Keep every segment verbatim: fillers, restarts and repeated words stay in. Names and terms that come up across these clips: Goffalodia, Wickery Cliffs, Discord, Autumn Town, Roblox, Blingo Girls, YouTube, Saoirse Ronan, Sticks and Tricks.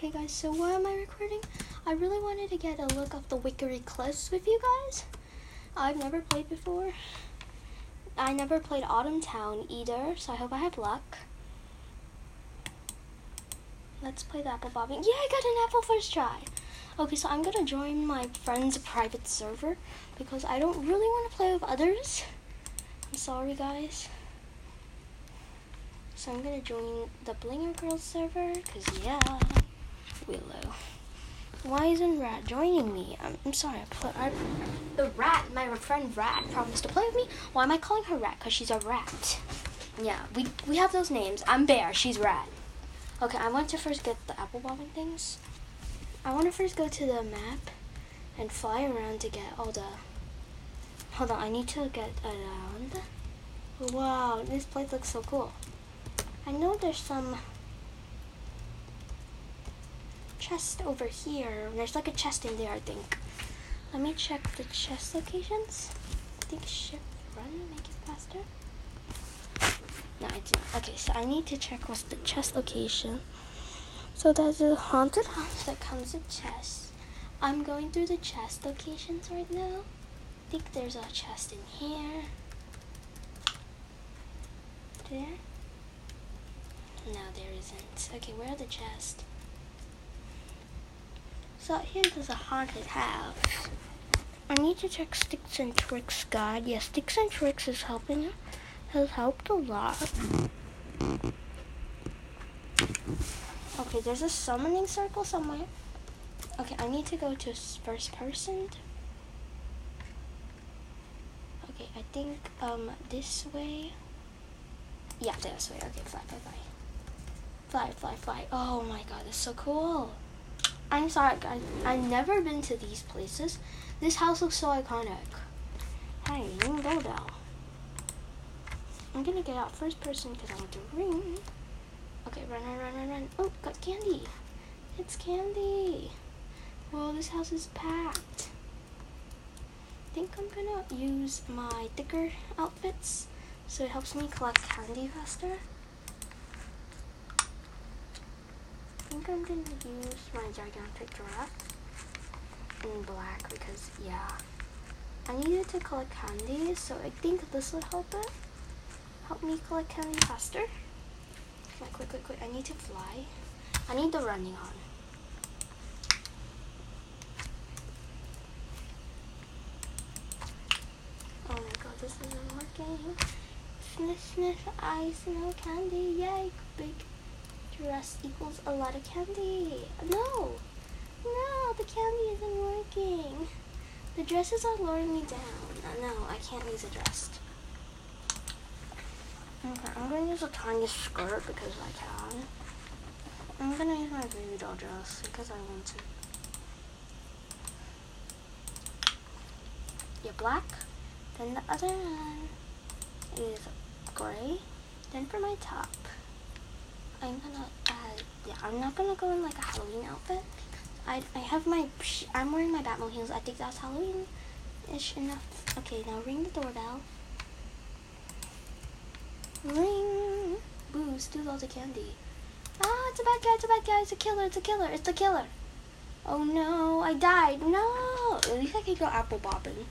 Hey guys, so why am I recording? I really wanted to get a look of the Wickery Cliffs with you guys. I've never played before. I never played Autumn Town either, so I hope I have luck. Let's play the apple bobbing. Yeah, I got an apple first try. Okay, so I'm gonna join my friend's private server because I don't really want to play with others. I'm sorry guys. So I'm gonna join the Blingo Girls server because yeah, Willow. Why isn't Rat joining me? I'm, I'm sorry, I put I, the Rat, my friend Rat promised to play with me. Why am I calling her Rat? Because she's a rat. Yeah, we, we have those names. I'm Bear, she's Rat. Okay, I want to first get the apple bobbing things. I want to first go to the map and fly around to get all the... Hold on, I need to get around. Wow, this place looks so cool. I know there's some chest over here. There's like a chest in there, I think. Let me check the chest locations. I think shift run, make it faster. No, I didn't. Okay, so I need to check what's the chest location. So there's a haunted house that comes with chests. I'm going through the chest locations right now. I think there's a chest in here. There? No, there isn't. Okay, where are the chests? So here there's a haunted house. I need to check Sticks and Tricks guide. Yeah, Sticks and Tricks is helping. Has helped a lot. Okay, there's a summoning circle somewhere. Okay, I need to go to first person. Okay, I think um this way. Yeah, this way. Okay, fly, fly, fly. Fly, fly, fly. Oh my god, that's so cool. I'm sorry, guys. I've never been to these places. This house looks so iconic. Hey, you can go now. I'm gonna get out first person because I want the ring. Okay, run, run, run, run, run. Oh, got candy. It's candy. Well, this house is packed. I think I'm gonna use my thicker outfits so it helps me collect candy faster. I think I'm gonna use my gigantic giraffe in black because, yeah. I needed to collect candy, so I think this would help it. Help me collect candy faster. Come on, quick, quick, quick. I need to fly. I need the running on. Oh my god, this isn't working. Sniff, sniff, I smell candy. Yay, big dress equals a lot of candy. No, no, the candy isn't working. The dresses are lowering me down. No, I can't use a dress. Okay, I'm gonna use a tiny skirt because I can. I'm gonna use my baby doll dress because I want to. Yeah, black. Then the other one is gray. Then for my top, I'm gonna add. Yeah, I'm not gonna go in like a Halloween outfit. I I have my. I'm wearing my Batmobile heels. I think that's Halloween-ish enough. Okay, now ring the doorbell. Ring! Boo, steal all the candy. Ah, it's a bad guy, it's a bad guy, it's a killer, it's a killer, it's a killer. Oh no, I died, no! At least I can go apple bobbing.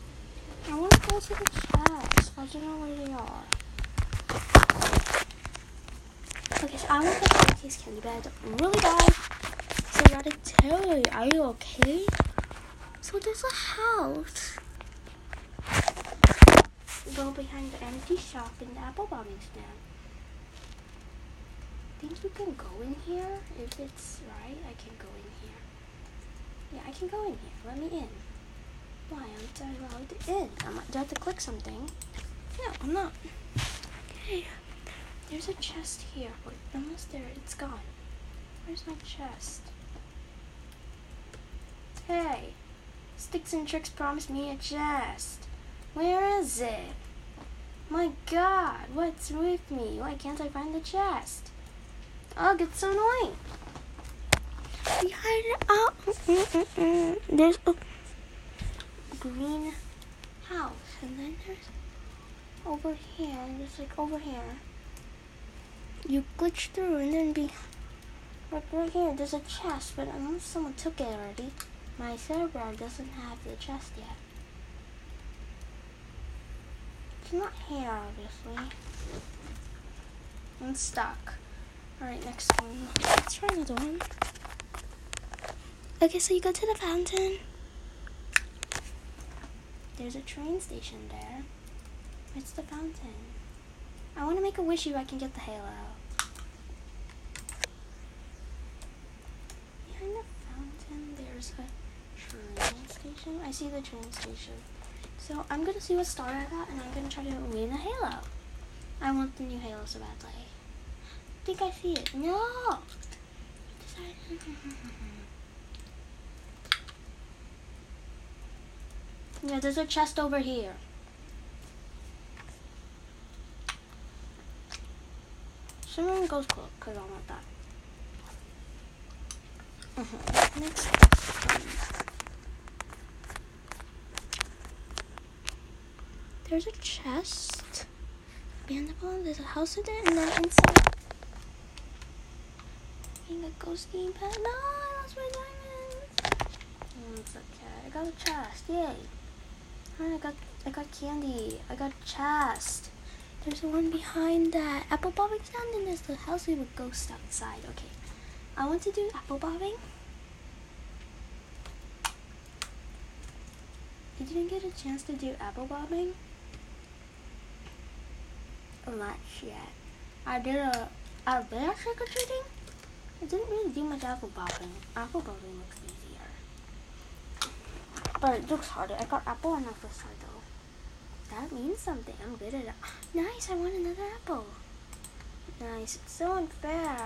I want to go to the chests, I don't know where they are. Okay, so I want to get these candy, but I don't really die. So you gotta tell me, are you okay? So there's a house. Go behind the empty shop in the apple bobbing stand. I think you can go in here. If it's right, I can go in here. Yeah, I can go in here. Let me in. Why aren't I allowed to in? I'm, do I have to click something? No, I'm not. Okay. There's a chest here. Wait, unless there, it's gone. Where's my chest? Hey! Sticks and Tricks promised me a chest. Where is it? My god, what's with me? Why can't I find the chest? Ugh, it's so annoying. Behind it, oh, mm, mm, mm. There's a green house, and then there's over here, and it's like over here. You glitch through, and then be Like right here, there's a chest, but unless someone took it already, my server doesn't have the chest yet. It's not here, obviously. I'm stuck. Alright, next one. Let's try another one. Okay, so you go to the fountain. There's a train station there. It's the fountain. I want to make a wishy where I can get the halo. Behind the fountain, there's a train station. I see the train station. So I'm going to see what star I got, and I'm going to try to win a halo. I want the new halo so badly. I think I see it. No! Yeah, there's a chest over here. Someone goes close, because I want that. Uh-huh. Next one. There's a chest. Behind the pond, there's a house in there, and then inside. I think a ghost game pad. No, I lost my diamonds. Mm, it's okay. I got a chest. Yay. I got I got candy. I got a chest. There's the one behind that apple bobbing stand, and there's the house with a ghost outside. Okay, I want to do apple bobbing. I didn't get a chance to do apple bobbing much yet. I did a a bear trick or treating. I didn't really do much apple bobbing. Apple bobbing looks easy. But it looks harder. I got apple on my first try though. That means something. I'm good at it. Nice, I want another apple. Nice. It's so unfair.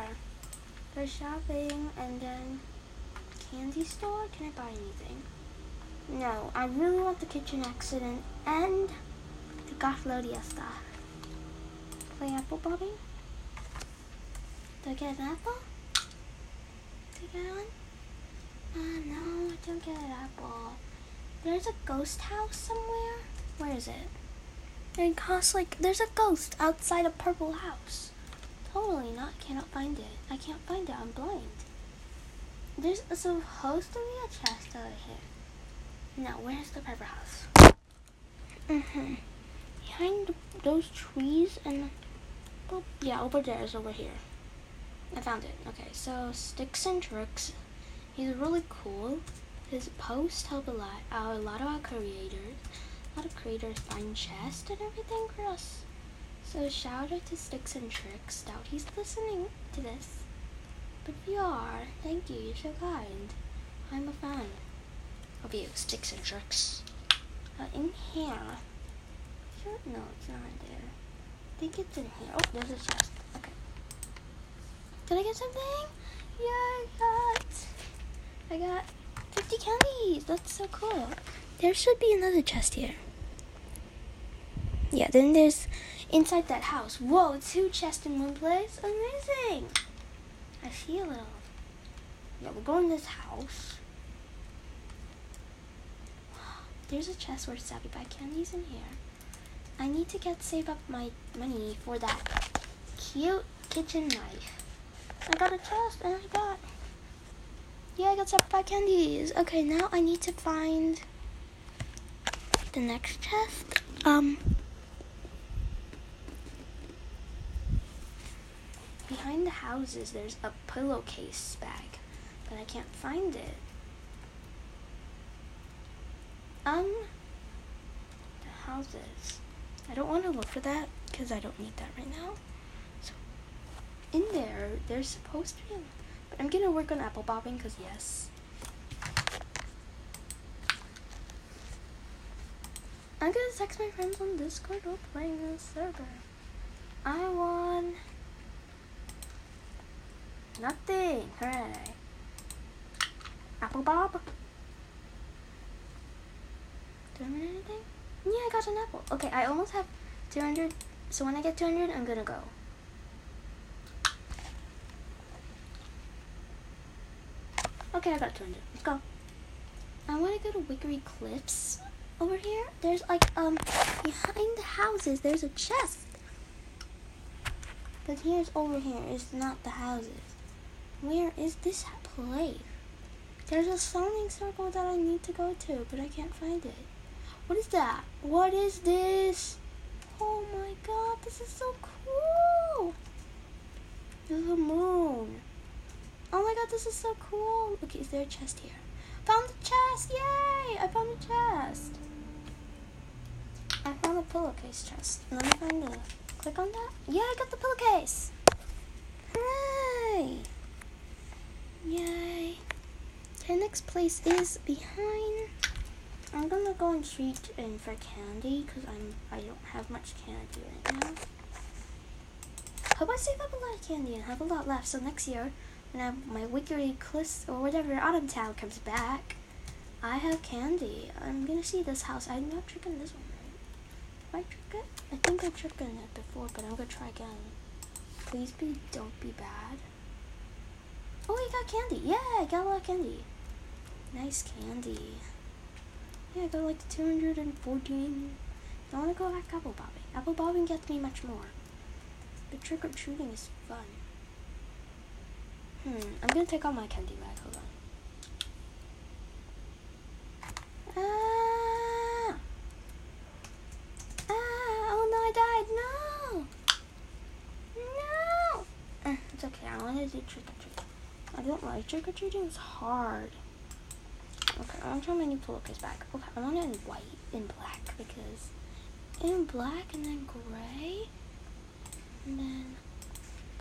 They're shopping and then candy store. Can I buy anything? No, I really want the kitchen accident and the Gaflodia stuff. Play apple bobbing. Do I get an apple? Do I get one? Ah, uh, no, I don't get an apple. There's a ghost house somewhere. Where is it? It costs like there's a ghost outside a purple house. Totally not. Cannot find it. I can't find it. I'm blind. There's supposed to be a chest over here. No, where's the purple house? Mhm. Behind those trees and well, yeah, over there is over here. I found it. Okay, so Sticks and Tricks. He's really cool. His posts help a lot. Uh, a lot of our creators, a lot of creators find chests and everything for us. So shout out to Sticks and Tricks. Doubt he's listening to this, but if you are, thank you. You're so kind. I'm a fan of you, Sticks and Tricks. Uh, in here, sure. No, it's not there. I think it's in here. Oh, there's a chest. Okay. Did I get something? Yeah, I got. I got fifty candies. That's so cool. There should be another chest here. Yeah, then there's inside that house. Whoa, two chests in one place. Amazing. I see a little. Yeah, we're going to this house. There's a chest where Savvy buy candies in here. I need to get save up my money for that cute kitchen knife. I got a chest and I got... Yeah, I got Sapphire candies. Okay, now I need to find the next chest. Um, behind the houses, there's a pillowcase bag, but I can't find it. Um, the houses. I don't want to look for that because I don't need that right now. So, in there, there's supposed to be a... I'm gonna work on apple bobbing because yes. I'm gonna text my friends on Discord while playing this server. I won nothing. Hooray. Apple bob. Did I win anything? Yeah, I got an apple. Okay, I almost have two hundred. So when I get two hundred, I'm gonna go. Okay, I got two hundred. Let's go. I want to go to Wickery Cliffs over here. There's like, um, behind the houses, there's a chest. But here's over here. It's not the houses. Where is this place? There's a sounding circle that I need to go to, but I can't find it. What is that? What is this? Oh my god, this is so cool! There's a moon. Oh my god, this is so cool! Okay, is there a chest here? Found the chest! Yay! I found the chest! I found a pillowcase chest. Let me find the... Click on that? Yeah, I got the pillowcase! Hooray! Yay! The next place is behind. I'm gonna go and treat in for candy because I'm I don't have much candy right now. Hope I save up a lot of candy and have a lot left. So next year, when I, my Wickery Cliffs or whatever Autumn Town comes back, I have candy. I'm gonna see this house. I'm not tricking this one. Right? Did I trick it? I think I tricked on it before, but I'm gonna try again. Please be don't be bad. Oh, I got candy. Yeah, I got a lot of candy. Nice candy. Yeah, I got like two hundred fourteen. I want to go back apple bobbing. Apple bobbing gets me much more. But trick or treating is fun. Hmm, I'm gonna take out my candy bag. Hold on. Ah! Ah! Oh no, I died. No! No! Uh, it's okay. I want to do trick or treat. I don't like trick or treating. It's hard. Okay, I'm trying my new pillowcase back. Okay, I want it in white and black because in black and then gray and then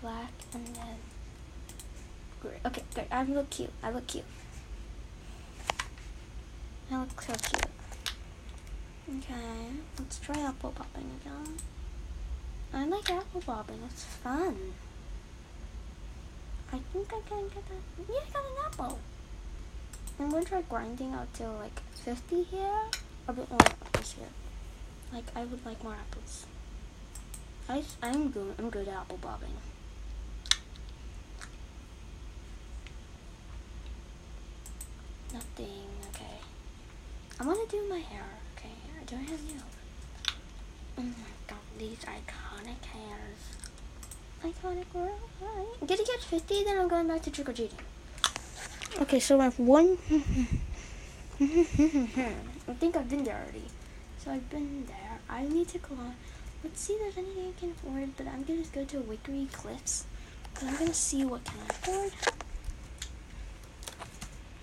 black and then gray. Okay, good. I look cute. I look cute. I look so cute. Okay, let's try apple bobbing again. I like apple bobbing. It's fun. I think I can get that. Yeah, I got an apple. I'm going to try grinding out to like fifty here, a bit more apples here. Like I would like more apples. I I'm good. I'm good at apple bobbing. Nothing. Okay. I want to do my hair. Okay. Do I have nails? Oh my god! These iconic hairs. Iconic girl. Right. I'm gonna get fifty, then I'm going back to trick or treating. Okay, so I have one. I think I've been there already. So I've been there. I need to go on. Let's see if there's anything I can afford, but I'm gonna go to Wickery Cliffs. Cause I'm gonna see what can I afford.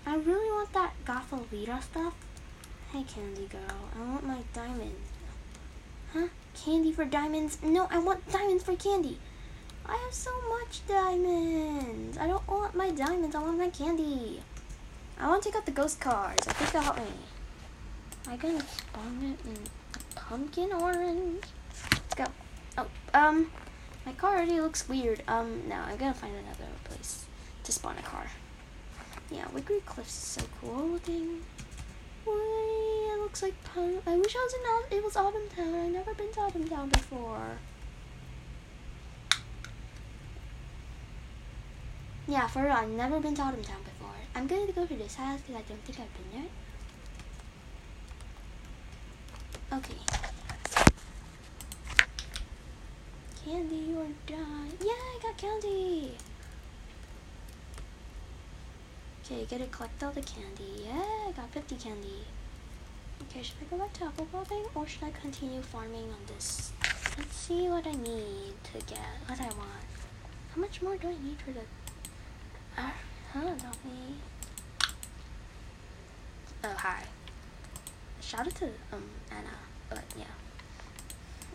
I really want that Goffalita stuff. Hey, Candy Girl. I want my diamond. Huh? Candy for diamonds? No, I want diamonds for candy. I have so much diamonds. I don't want my diamonds. I want my candy. I want to take out the ghost cars. I think they'll help me. I can spawn it in a pumpkin orange. Let's go. Oh, um, my car already looks weird. Um, no, I'm gonna find another place to spawn a car. Yeah, Wickery Cliffs is so cool looking. Wait, it looks like pun. I wish I was in. It was Autumn Town. I've never been to Autumn Town before. Yeah, for real, I've never been to Autumn Town before. I'm going to go to this house because I don't think I've been there. Okay. Candy or die. Yeah, I got candy. Okay, gotta collect all the candy. Yeah, I got fifty candy. Okay, should I go back to apple bobbing or should I continue farming on this? Let's see what I need to get, what I want. How much more do I need for the... Uh, hello, Dolphy. Oh, hi. Shout out to um Anna, but yeah.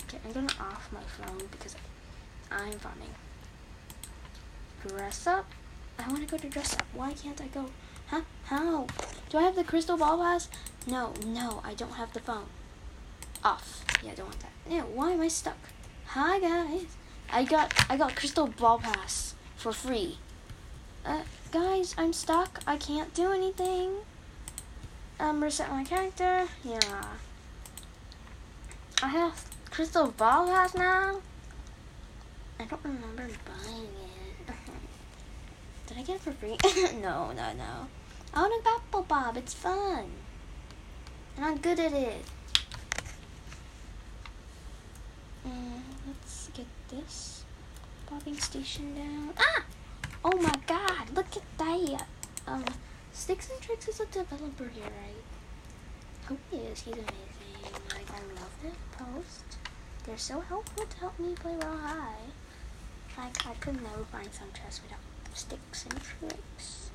Okay, I'm gonna off my phone because I'm farming. Dress up? I wanna go to dress up. Why can't I go? Huh? How? Do I have the crystal ball vase? No, no, I don't have the phone. Off. Yeah, I don't want that. Yeah, why am I stuck? Hi guys. I got I got crystal ball pass for free. Uh, guys, I'm stuck. I can't do anything. Um, reset my character. Yeah. I have crystal ball pass now. I don't remember buying it. Did I get it for free? No, no, no. I want a apple bob. It's fun. And I'm good at it. Um, let's get this bobbing station down. Ah! Oh my god, look at that. Um, Sticks and Tricks is a developer here, right? Who is? He's amazing. Like, I love this post. They're so helpful to help me play well high. Like, I could never find some chests without Sticks and Tricks.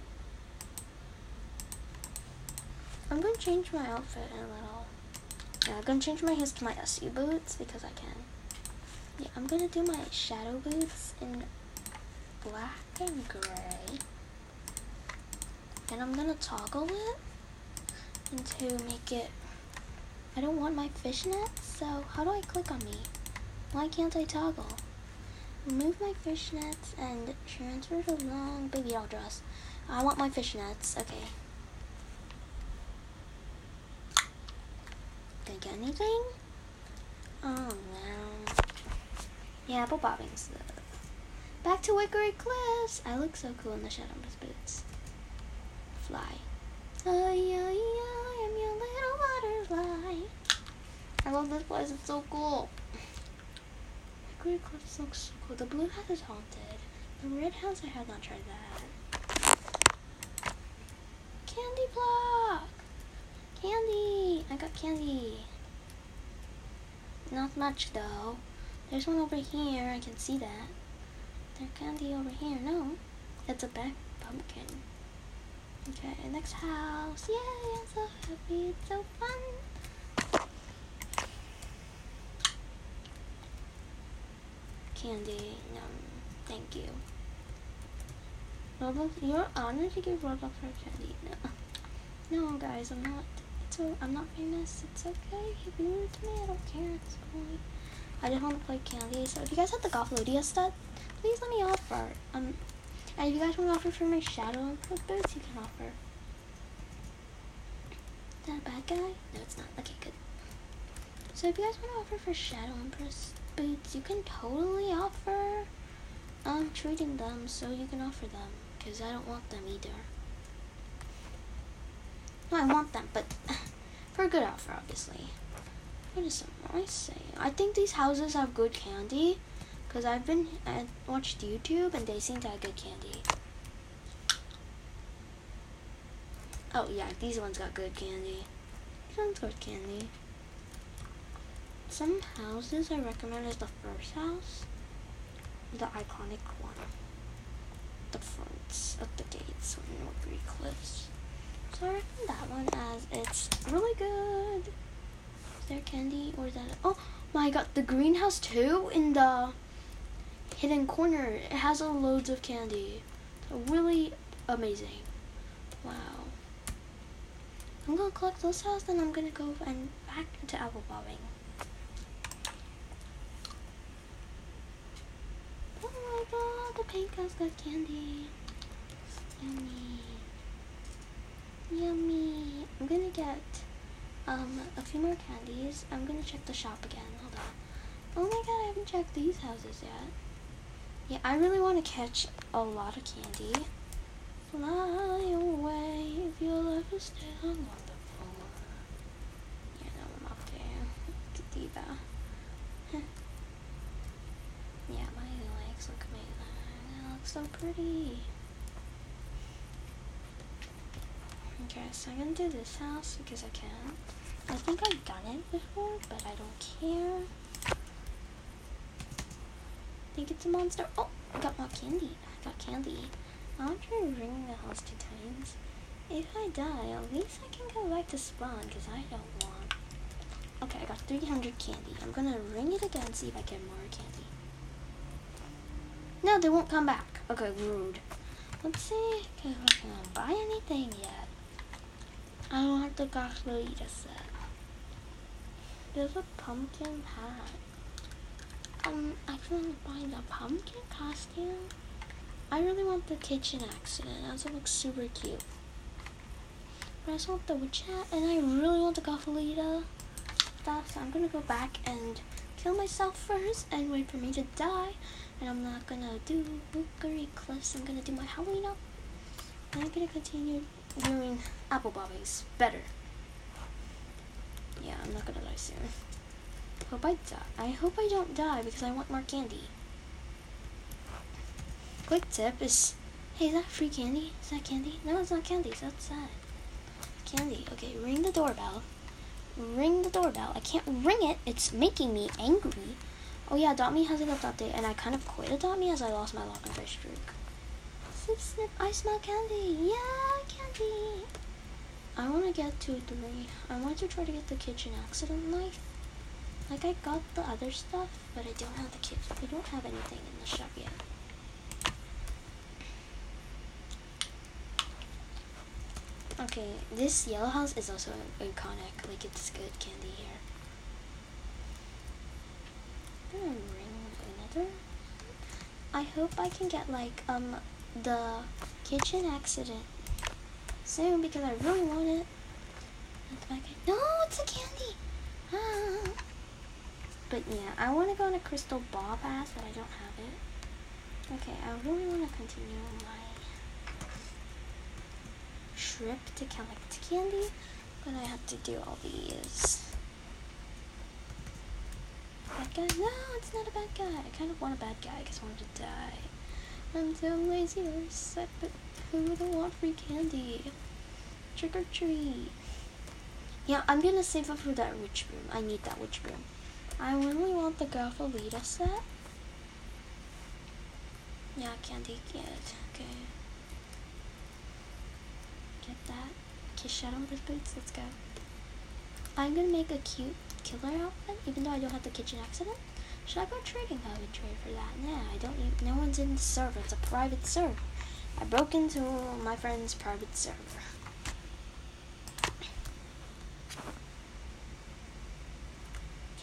I'm gonna change my outfit in a little. Yeah, I'm gonna change my his to my S U boots because I can. Yeah, I'm gonna do my shadow boots in black and gray. And I'm gonna toggle it and to make it, I don't want my fishnet, so how do I click on me? Why can't I toggle? Remove my fishnets and transfer to long baby doll dress. I want my fishnets, okay. Did I get anything? Oh no. Yeah, apple bobbing's the... Back to Wickery Cliffs! I look so cool in the shadow boots. Fly. Oh yeah, yeah, I'm your little butterfly. I love this place, it's so cool. Wickery Cliffs looks so cool. The blue house is haunted. The red house, I have not tried that. Candy block! Candy! I got candy. Not much though. There's one over here, I can see that. There's candy over here, no. It's a back pumpkin. Okay, next house. Yay, I'm so happy, it's so fun. Candy, no, thank you. Roblox, you're honored to give Roblox for candy. No, no guys, I'm not, it's, I'm not famous, it's okay. If you're rude to me, I don't care, it's fine. I just want to play candy, so if you guys have the Goffalodia stuff, please let me offer. Um, and if you guys want to offer for my shadow and clip boots, you can offer. Is that a bad guy? No, it's not. Okay, good. So if you guys want to offer for shadow and boots, you can totally offer. I'm treating them, so you can offer them, because I don't want them either. No, I want them, but for a good offer, obviously. What is someone I say? I think these houses have good candy, because I've been, I watched YouTube and they seem to have good candy. Oh yeah, these ones got good candy. These ones got candy. Some houses I recommend is the first house, the iconic one, the fronts of the gates on Wickery Cliffs. So I recommend that one as it's really good. Is there candy or is that? Oh my god, the greenhouse too in the hidden corner. It has a loads of candy. Really amazing. Wow. I'm gonna collect this house, then I'm gonna go and back into apple bobbing. Oh my god, the pink house got candy. Yummy. Yummy. I'm gonna get um a few more candies. I'm gonna check the shop again. Hold on. Oh my god, I haven't checked these houses yet. Yeah, I really want to catch a lot of candy. Fly away if your life is still on the floor. Yeah, that one up there. Diva. Yeah, my legs look amazing. They look so pretty. Okay, so I'm gonna do this house because I can. I think I've done it before, but I don't care. I think it's a monster. Oh, I got more candy. I got candy. I want to try ringing the house two times. If I die, at least I can go back to spawn because I don't want. Okay, I got three hundred candy. I'm gonna ring it again and see if I get more candy. No, they won't come back. Okay, rude. Let's see if I can buy anything yet. I don't have the Goffalodia set. There's a pumpkin hat. Um, I couldn't find a pumpkin costume. I really want the kitchen accident. That also looks super cute. But I also want the witch hat, and I really want the Goffalodia stuff. So I'm gonna go back and kill myself first and wait for me to die. And I'm not gonna do Wickery Cliffs. I'm gonna do my Halloween up. And I'm gonna continue doing apple bobbies better. Yeah, I'm not gonna die soon. Hope I die. I hope I don't die because I want more candy. Quick tip is Hey, is that free candy? Is that candy? No, it's not candy. It's outside. Candy. Okay, ring the doorbell. Ring the doorbell. I can't ring it. It's making me angry. Oh yeah, Adopt Me has a gift update, and I kind of quit Adopt Me as I lost my lock and fish streak. Snip, snip. I smell candy. Yeah, candy. I want to get to three. I want to try to get the kitchen accident knife. Like, I got the other stuff, but I don't have the kitchen. I don't have anything in the shop yet. Okay, this yellow house is also iconic. Like, it's good candy here. I'm gonna ring another. I hope I can get, like, um, the kitchen accident soon because I really want it. No, it's a candy! Ah. But yeah, I want to go on a crystal ball pass, but I don't have it. Okay, I really want to continue my trip to collect candy, but I have to do all these. Bad guy? No, it's not a bad guy. I kind of want a bad guy because I want to die. I'm so lazy or sick, but who wouldn't want free candy? Trick or treat. Yeah, I'm gonna save up for that witch broom. I need that witch broom. I really want the Girlfalita set. Yeah, candy kid. Okay. Get that. Kiss Shadow with boots. Let's go. I'm gonna make a cute killer outfit, even though I don't have the kitchen accident. Should I go trading? I would trade for that. Nah, I don't need, no one's in the server. It's a private server. I broke into my friend's private server.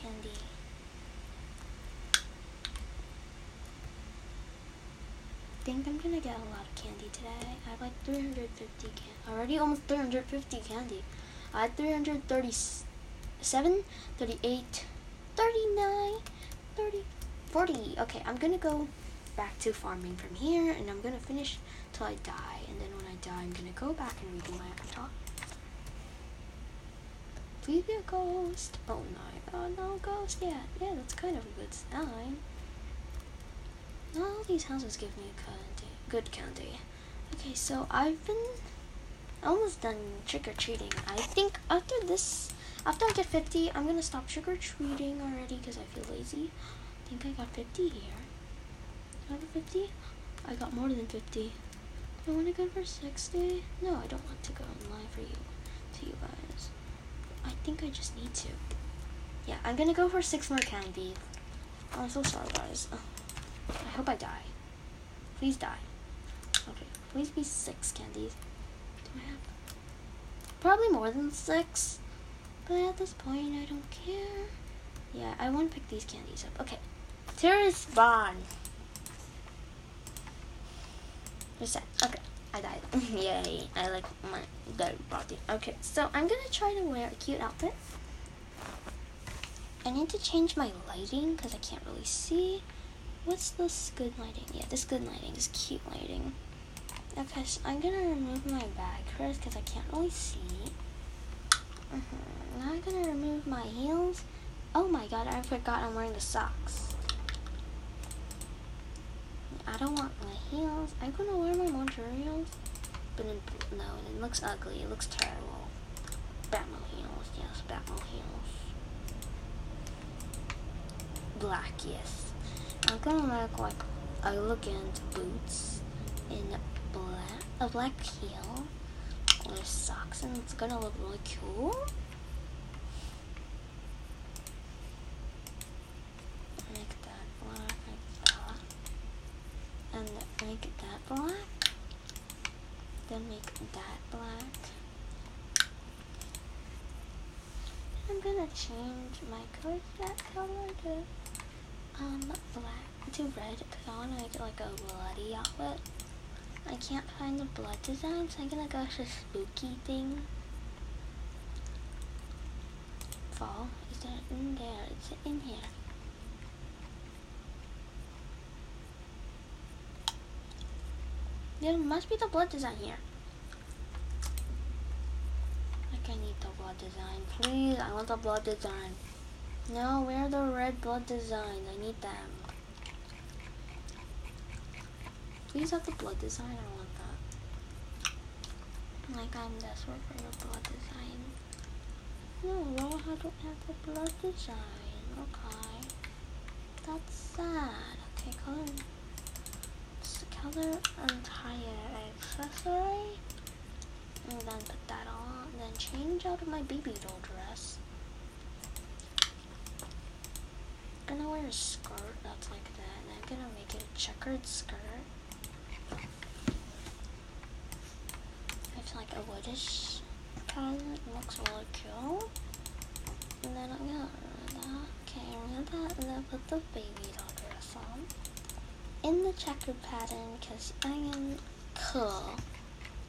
Candy. I think I'm gonna get a lot of candy today. I have like three hundred fifty candy. Already almost three hundred fifty candy. I had three hundred thirty-seven, thirty-eight, thirty-nine, thirty, forty. Okay, I'm gonna go back to farming from here, and I'm gonna finish till I die, and then when I die, I'm gonna go back and redo my avatar. Please be a ghost. Oh no, oh no, ghost, yeah, yeah, that's kind of a good sign. Not all these houses give me candy, good candy. Okay, so I've been almost done trick-or-treating. I think after this, after I get fifty, I'm gonna stop trick-or-treating already because I feel lazy. I think I got fifty here. Another fifty? I got more than fifty. Do I want to go for sixty? No, I don't want to go online for you, to you guys. I think I just need to. Yeah, I'm gonna go for six more candy. Oh, I'm so sorry, guys. Oh, I hope I die. Please die. Okay, please be six candies. Do I have? Probably more than six, but at this point, I don't care. Yeah, I want to pick these candies up. Okay, Terrace Bond. Reset. Okay, I died. Yay, I like my dead body. Okay, so I'm gonna try to wear a cute outfit. I need to change my lighting because I can't really see. What's this good lighting? Yeah, this good lighting is cute lighting. Okay, so I'm gonna remove my bag first because I can't really see. Mm-hmm. Now I'm gonna remove my heels. Oh my god, I forgot I'm wearing the socks. I don't want my heels. I'm gonna wear my materials, but it, no, it looks ugly. It looks terrible. Batman heels, yes, Batman heels. Black, yes. I'm gonna look like elegant boots in black, a black heel with socks, and it's gonna look really cool. And make that black, then make that black. I'm gonna change my color, that color to um black to red because I wanna make it like a bloody outfit. I can't find the blood design, so I'm gonna go to spooky thing. Fall, is that in there? It's in here. There must be the blood design here. Like, I need the blood design. Please, I want the blood design. No, where are the red blood designs? I need them. Please have the blood design. I want Like I'm desperate for the blood design. No, Lola don't have the blood design. Okay. That's sad. Okay, color. Just color entire accessory. And then put that on. Then change out of my baby doll dress. I'm gonna wear a skirt that's like that. And I'm gonna make it a checkered skirt. It's like a woodish color. It looks really cool. And then I'm gonna wear that. Okay, I'm gonna put, and then put the baby doll dress on. In the checkered pattern, because I am cool.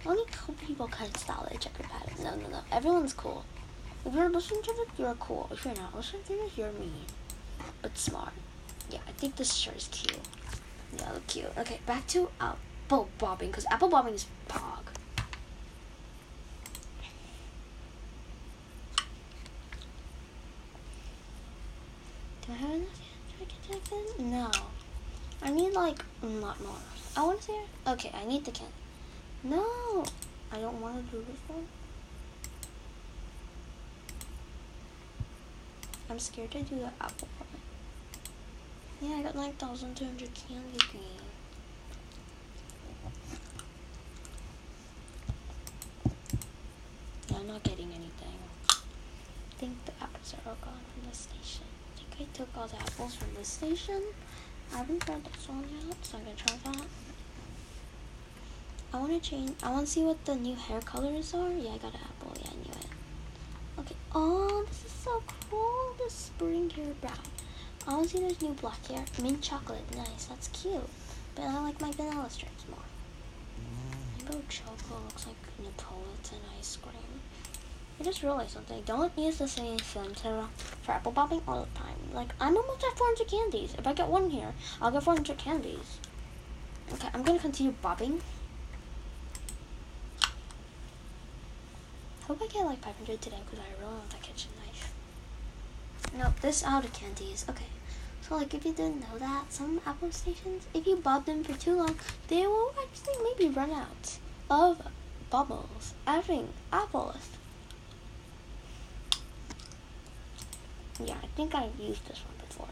Only cool people can style a checkered pattern. No, no, no. Everyone's cool. If you're listening to this, you're cool. If you're not listening to this, you're mean. But smart. Yeah, I think this shirt is cute. Yeah, look cute. Okay, back to apple bobbing, because apple bobbing is pog. Do I have enough yet? Do I get that in? No. I need like a lot more. I want to see her. Okay, I need the can. No! I don't want to do this one. I'm scared to do the apple pie. Yeah, I got like twelve hundred candy cane. Yeah, I'm not getting anything. I think the apples are all gone from the station. I think I took all the apples from the station. I haven't tried this one yet, so I'm gonna try that. I wanna change, I wanna see what the new hair colors are. Yeah, I got an apple, yeah, I knew it. Okay, oh, this is so cool, the spring hair brown. I want to see this new black hair. Mint chocolate, nice, that's cute. But I like my vanilla strips more. Rainbow chocolate looks like Neapolitan ice cream. I just realized something. Don't use the same center for apple bobbing all the time. Like, I'm almost at four hundred candies. If I get one here, I'll get four hundred candies. Okay, I'm going to continue bobbing. Hope I get like five hundred today because I really want that kitchen knife. Nope, this out of candies. Okay, so like if you didn't know that, some apple stations, if you bob them for too long, they will actually maybe run out of bubbles. I think apples. Yeah, I think I used this one before.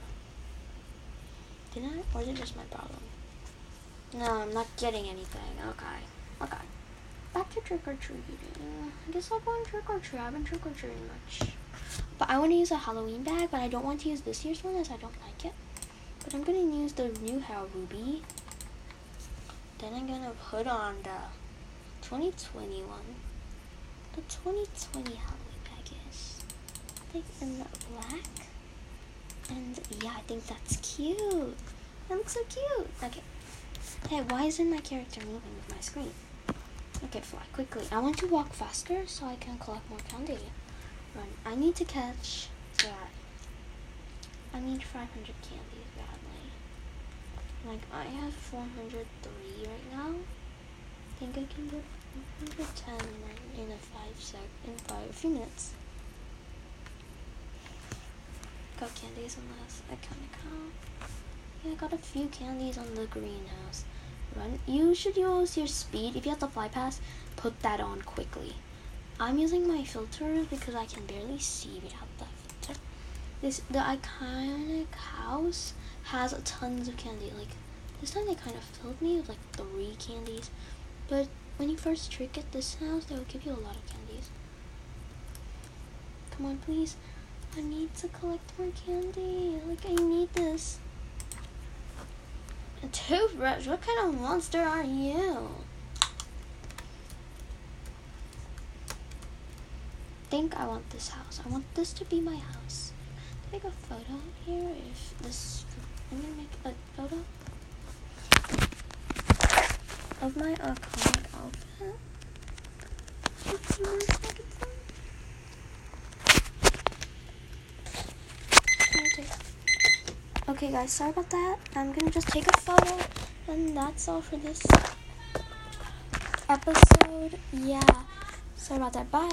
Did I? Or is it just my problem? No, I'm not getting anything. Okay, okay. Back to trick-or-treating. I guess I'll go on trick-or-treat. I haven't trick-or-treating much. But I want to use a Halloween bag, but I don't want to use this year's one as I don't like it. But I'm going to use the new How Ruby. Then I'm going to put on the twenty twenty one. The twenty twenty Halloween bag is, I think, in the black. And yeah, I think that's cute. That looks so cute. Okay. Hey, why isn't my character moving with my screen? Okay, fly quickly. I want to walk faster so I can collect more candy. Run. I need to catch that. I need five hundred candies badly. Like, I have four hundred three right now. I think I can get one hundred ten in a five sec in five few minutes. Got candies on this. I kind of count. Yeah, I got a few candies on the greenhouse. Run. You should use your speed. If you have the fly pass, put that on quickly. I'm using my filters because I can barely see without that filter. This the iconic house has tons of candy. Like this time they kind of filled me with like three candies, but when you first trick at this house, they will give you a lot of candies. Come on, please. I need to collect more candy. Like I need this. A toothbrush, what kind of monster are you? I think I want this house. I want this to be my house. Take a photo here if this, I'm gonna make a photo of my iconic outfit. Let's see where I can get them. Okay guys, sorry about that. I'm gonna just take a photo and that's all for this episode. Yeah, sorry about that, bye.